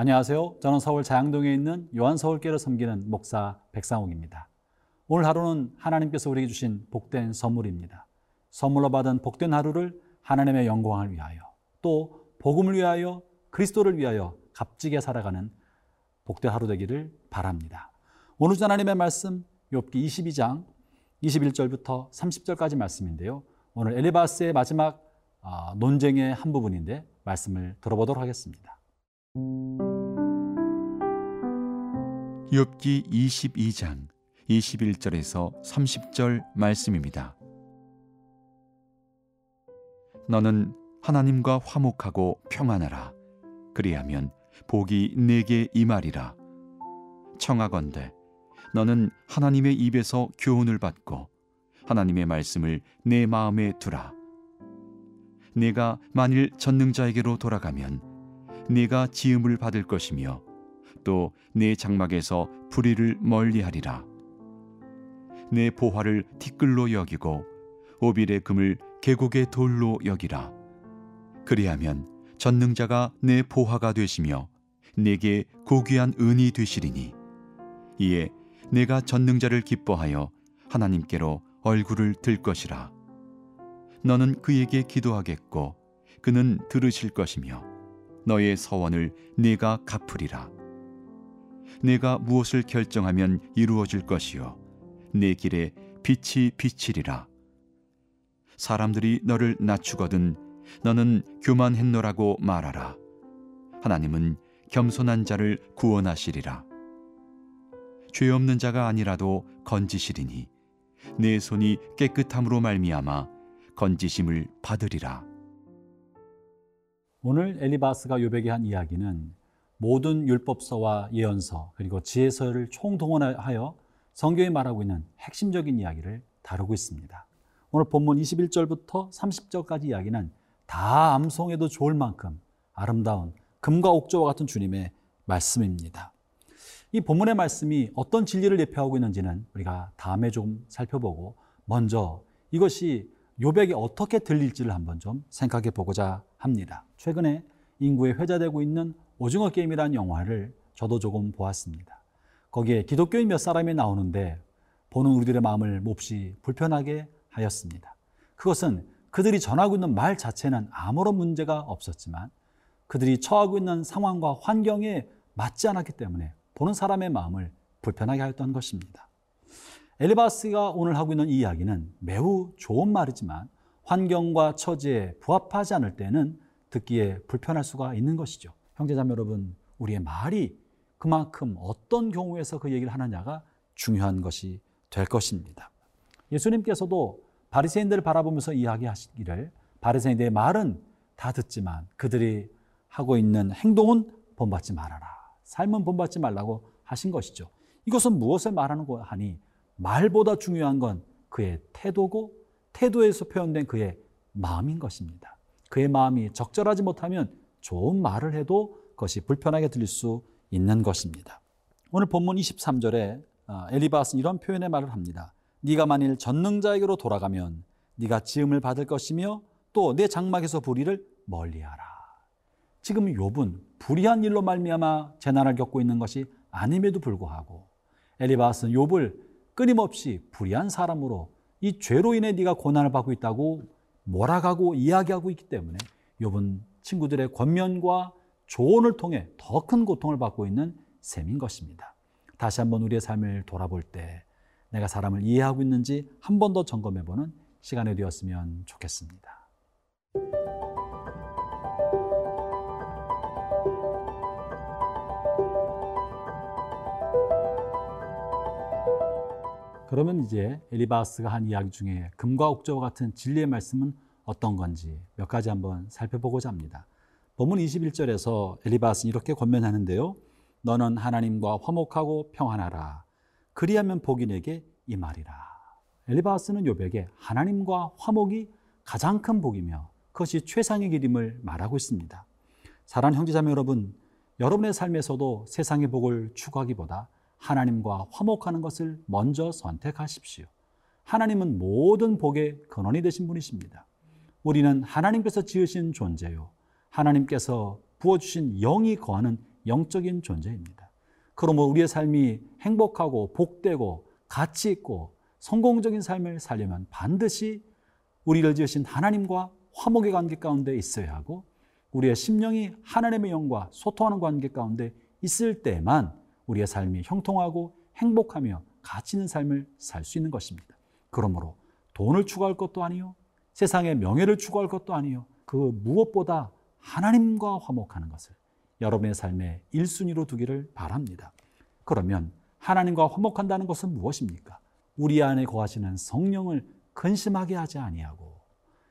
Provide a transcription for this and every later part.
안녕하세요. 저는 서울 자양동에 있는 요한서울교회를 섬기는 목사 백상욱입니다. 오늘 하루는 하나님께서 우리에게 주신 복된 선물입니다. 선물로 받은 복된 하루를 하나님의 영광을 위하여, 또 복음을 위하여, 그리스도를 위하여 값지게 살아가는 복된 하루 되기를 바랍니다. 오늘 주 하나님의 말씀 욥기 22장 21절부터 30절까지 말씀인데요, 오늘 엘리바스의 마지막 논쟁의 한 부분인데 말씀을 들어보도록 하겠습니다. 욥기 22장 21절에서 30절 말씀입니다. 너는 하나님과 화목하고 평안하라. 그리하면 복이 내게 임하리라. 청하건대 너는 하나님의 입에서 교훈을 받고 하나님의 말씀을 내 마음에 두라. 내가 만일 전능자에게로 돌아가면 네가 지음을 받을 것이며 또 내 장막에서 불의를 멀리하리라. 내 보화를 티끌로 여기고 오빌의 금을 계곡의 돌로 여기라. 그리하면 전능자가 내 보화가 되시며 내게 고귀한 은이 되시리니, 이에 내가 전능자를 기뻐하여 하나님께로 얼굴을 들 것이라. 너는 그에게 기도하겠고 그는 들으실 것이며 너의 서원을 내가 갚으리라. 내가 무엇을 결정하면 이루어질 것이요 내 길에 빛이 비치리라. 사람들이 너를 낮추거든 너는 교만했노라고 말하라. 하나님은 겸손한 자를 구원하시리라. 죄 없는 자가 아니라도 건지시리니 내 손이 깨끗함으로 말미암아 건지심을 받으리라. 오늘 엘리바스가 욥에게 한 이야기는 모든 율법서와 예언서 그리고 지혜서를 총동원하여 성경이 말하고 있는 핵심적인 이야기를 다루고 있습니다. 오늘 본문 21절부터 30절까지 이야기는 다 암송해도 좋을 만큼 아름다운 금과 옥조와 같은 주님의 말씀입니다. 이 본문의 말씀이 어떤 진리를 예표하고 있는지는 우리가 다음에 좀 살펴보고, 먼저 이것이 욥에게 어떻게 들릴지를 한번 좀 생각해 보고자 합니다. 최근에 인구에 회자되고 있는 오징어 게임이라는 영화를 저도 조금 보았습니다. 거기에 기독교인 몇 사람이 나오는데 보는 우리들의 마음을 몹시 불편하게 하였습니다. 그것은 그들이 전하고 있는 말 자체는 아무런 문제가 없었지만 그들이 처하고 있는 상황과 환경에 맞지 않았기 때문에 보는 사람의 마음을 불편하게 하였던 것입니다. 엘리바스가 오늘 하고 있는 이 이야기는 매우 좋은 말이지만 환경과 처지에 부합하지 않을 때는 듣기에 불편할 수가 있는 것이죠. 형제자매 여러분, 우리의 말이 그만큼 어떤 경우에서 그 얘기를 하느냐가 중요한 것이 될 것입니다. 예수님께서도 바리새인들을 바라보면서 이야기하시기를, 바리새인들의 말은 다 듣지만 그들이 하고 있는 행동은 본받지 말아라, 삶은 본받지 말라고 하신 것이죠. 이것은 무엇을 말하는 거 하니, 말보다 중요한 건 그의 태도고 태도에서 표현된 그의 마음인 것입니다. 그의 마음이 적절하지 못하면 좋은 말을 해도 그것이 불편하게 들릴 수 있는 것입니다. 오늘 본문 23절에 엘리바스는 이런 표현의 말을 합니다. 네가 만일 전능자에게로 돌아가면 네가 지음을 받을 것이며 또 내 장막에서 불의를 멀리하라. 지금 욥은 불의한 일로 말미암아 재난을 겪고 있는 것이 아님에도 불구하고 엘리바스는 욥을 끊임없이 불의한 사람으로, 이 죄로 인해 네가 고난을 받고 있다고 몰아가고 이야기하고 있기 때문에 욥은 친구들의 권면과 조언을 통해 더 큰 고통을 받고 있는 셈인 것입니다. 다시 한번 우리의 삶을 돌아볼 때 내가 사람을 이해하고 있는지 한 번 더 점검해보는 시간이 되었으면 좋겠습니다. 그러면 이제 엘리바스가 한 이야기 중에 금과 옥조와 같은 진리의 말씀은 어떤 건지 몇 가지 한번 살펴보고자 합니다. 본문 21절에서 엘리바스는 이렇게 권면하는데요. 너는 하나님과 화목하고 평안하라. 그리하면 복이 내게 임하리라. 엘리바스는 욥에게 하나님과 화목이 가장 큰 복이며 그것이 최상의 길임을 말하고 있습니다. 사랑하는 형제자매 여러분, 여러분의 삶에서도 세상의 복을 추구하기보다 하나님과 화목하는 것을 먼저 선택하십시오. 하나님은 모든 복의 근원이 되신 분이십니다. 우리는 하나님께서 지으신 존재요, 하나님께서 부어주신 영이 거하는 영적인 존재입니다. 그러므로 우리의 삶이 행복하고 복되고 가치 있고 성공적인 삶을 살려면 반드시 우리를 지으신 하나님과 화목의 관계 가운데 있어야 하고, 우리의 심령이 하나님의 영과 소통하는 관계 가운데 있을 때만 우리의 삶이 형통하고 행복하며 가치 있는 삶을 살 수 있는 것입니다. 그러므로 돈을 추구할 것도 아니요, 세상의 명예를 추구할 것도 아니요, 그 무엇보다 하나님과 화목하는 것을 여러분의 삶의 1순위로 두기를 바랍니다. 그러면 하나님과 화목한다는 것은 무엇입니까? 우리 안에 거하시는 성령을 근심하게 하지 아니하고,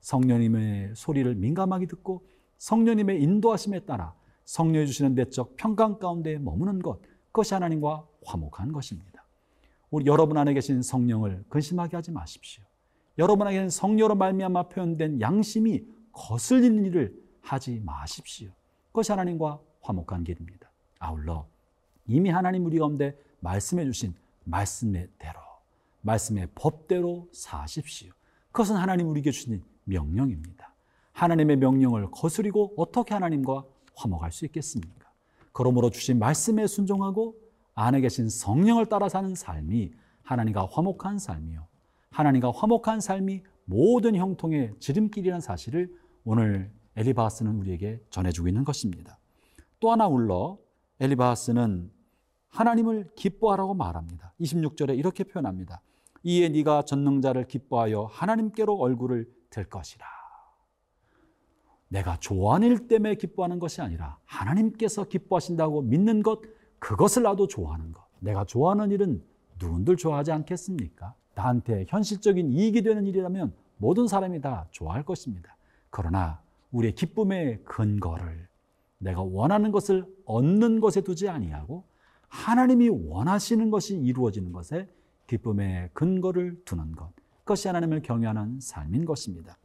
성령님의 소리를 민감하게 듣고, 성령님의 인도하심에 따라 성령이 주시는 내적 평강 가운데 머무는 것, 그것이 하나님과 화목한 것입니다. 우리 여러분 안에 계신 성령을 근심하게 하지 마십시오. 여러분 안에 계신 성령으로 말미암아 표현된 양심이 거슬리는 일을 하지 마십시오. 그것이 하나님과 화목한 길입니다. 아울러 이미 하나님 우리 가운데 말씀해 주신 말씀의 대로, 말씀의 법대로 사십시오. 그것은 하나님 우리에게 주신 명령입니다. 하나님의 명령을 거스리고 어떻게 하나님과 화목할 수 있겠습니까? 그러므로 주신 말씀에 순종하고 안에 계신 성령을 따라 사는 삶이 하나님과 화목한 삶이요, 하나님과 화목한 삶이 모든 형통의 지름길이라는 사실을 오늘 엘리바하스는 우리에게 전해주고 있는 것입니다. 또 하나 울러 엘리바하스는 하나님을 기뻐하라고 말합니다. 26절에 이렇게 표현합니다. 이에 네가 전능자를 기뻐하여 하나님께로 얼굴을 들 것이라. 내가 좋아하는 일 때문에 기뻐하는 것이 아니라 하나님께서 기뻐하신다고 믿는 것, 그것을 나도 좋아하는 것. 내가 좋아하는 일은 누군들 좋아하지 않겠습니까? 나한테 현실적인 이익이 되는 일이라면 모든 사람이 다 좋아할 것입니다. 그러나 우리의 기쁨의 근거를 내가 원하는 것을 얻는 것에 두지 아니하고 하나님이 원하시는 것이 이루어지는 것에 기쁨의 근거를 두는 것, 그것이 하나님을 경외하는 삶인 것입니다.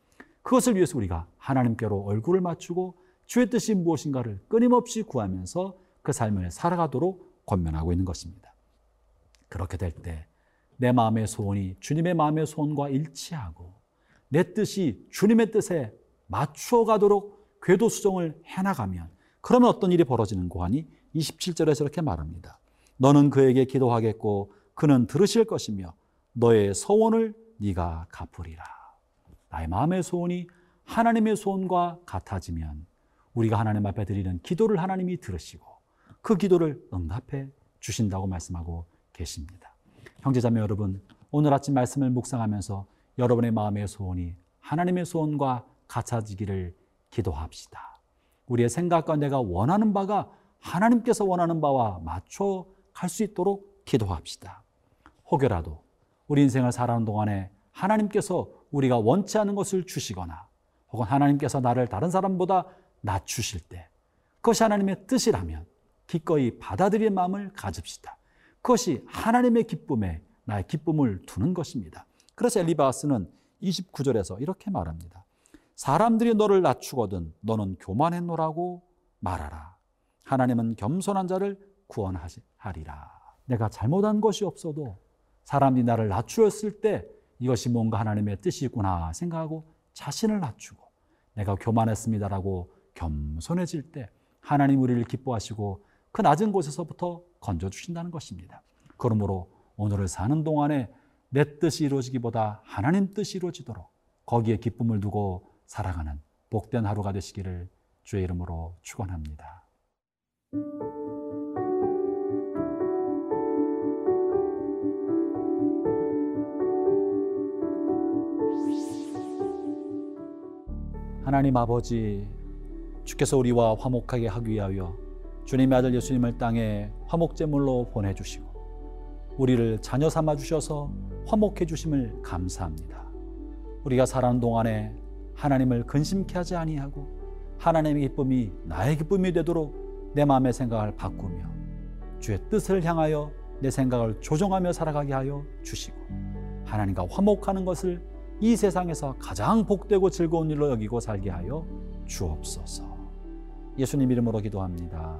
그것을 위해서 우리가 하나님께로 얼굴을 맞추고 주의 뜻이 무엇인가를 끊임없이 구하면서 그 삶을 살아가도록 권면하고 있는 것입니다. 그렇게 될 때 내 마음의 소원이 주님의 마음의 소원과 일치하고 내 뜻이 주님의 뜻에 맞추어 가도록 궤도 수정을 해나가면, 그러면 어떤 일이 벌어지는고 하니 27절에서 이렇게 말합니다. 너는 그에게 기도하겠고 그는 들으실 것이며 너의 소원을 네가 갚으리라. 나의 마음의 소원이 하나님의 소원과 같아지면 우리가 하나님 앞에 드리는 기도를 하나님이 들으시고 그 기도를 응답해 주신다고 말씀하고 계십니다. 형제자매 여러분, 오늘 아침 말씀을 묵상하면서 여러분의 마음의 소원이 하나님의 소원과 같아지기를 기도합시다. 우리의 생각과 내가 원하는 바가 하나님께서 원하는 바와 맞춰 갈 수 있도록 기도합시다. 혹여라도 우리 인생을 살아가는 동안에 하나님께서 우리가 원치 않은 것을 주시거나 혹은 하나님께서 나를 다른 사람보다 낮추실 때, 그것이 하나님의 뜻이라면 기꺼이 받아들일 마음을 가집시다. 그것이 하나님의 기쁨에 나의 기쁨을 두는 것입니다. 그래서 엘리바스는 29절에서 이렇게 말합니다. 사람들이 너를 낮추거든 너는 교만했노라고 말하라. 하나님은 겸손한 자를 구원하리라. 내가 잘못한 것이 없어도 사람이 나를 낮추었을 때 이것이 뭔가 하나님의 뜻이구나 생각하고 자신을 낮추고 내가 교만했습니다라고 겸손해질 때 하나님 우리를 기뻐하시고 그 낮은 곳에서부터 건져주신다는 것입니다. 그러므로 오늘을 사는 동안에 내 뜻이 이루어지기보다 하나님 뜻이 이루어지도록 거기에 기쁨을 두고 살아가는 복된 하루가 되시기를 주의 이름으로 축원합니다. 하나님 아버지, 주께서 우리와 화목하게 하기 위하여 주님의 아들 예수님을 땅에 화목제물로 보내주시고 우리를 자녀 삼아 주셔서 화목해 주심을 감사합니다. 우리가 살아온 동안에 하나님을 근심케 하지 아니하고 하나님의 기쁨이 나의 기쁨이 되도록 내 마음의 생각을 바꾸며 주의 뜻을 향하여 내 생각을 조정하며 살아가게 하여 주시고, 하나님과 화목하는 것을 이 세상에서 가장 복되고 즐거운 일로 여기고 살게 하여 주옵소서. 예수님 이름으로 기도합니다.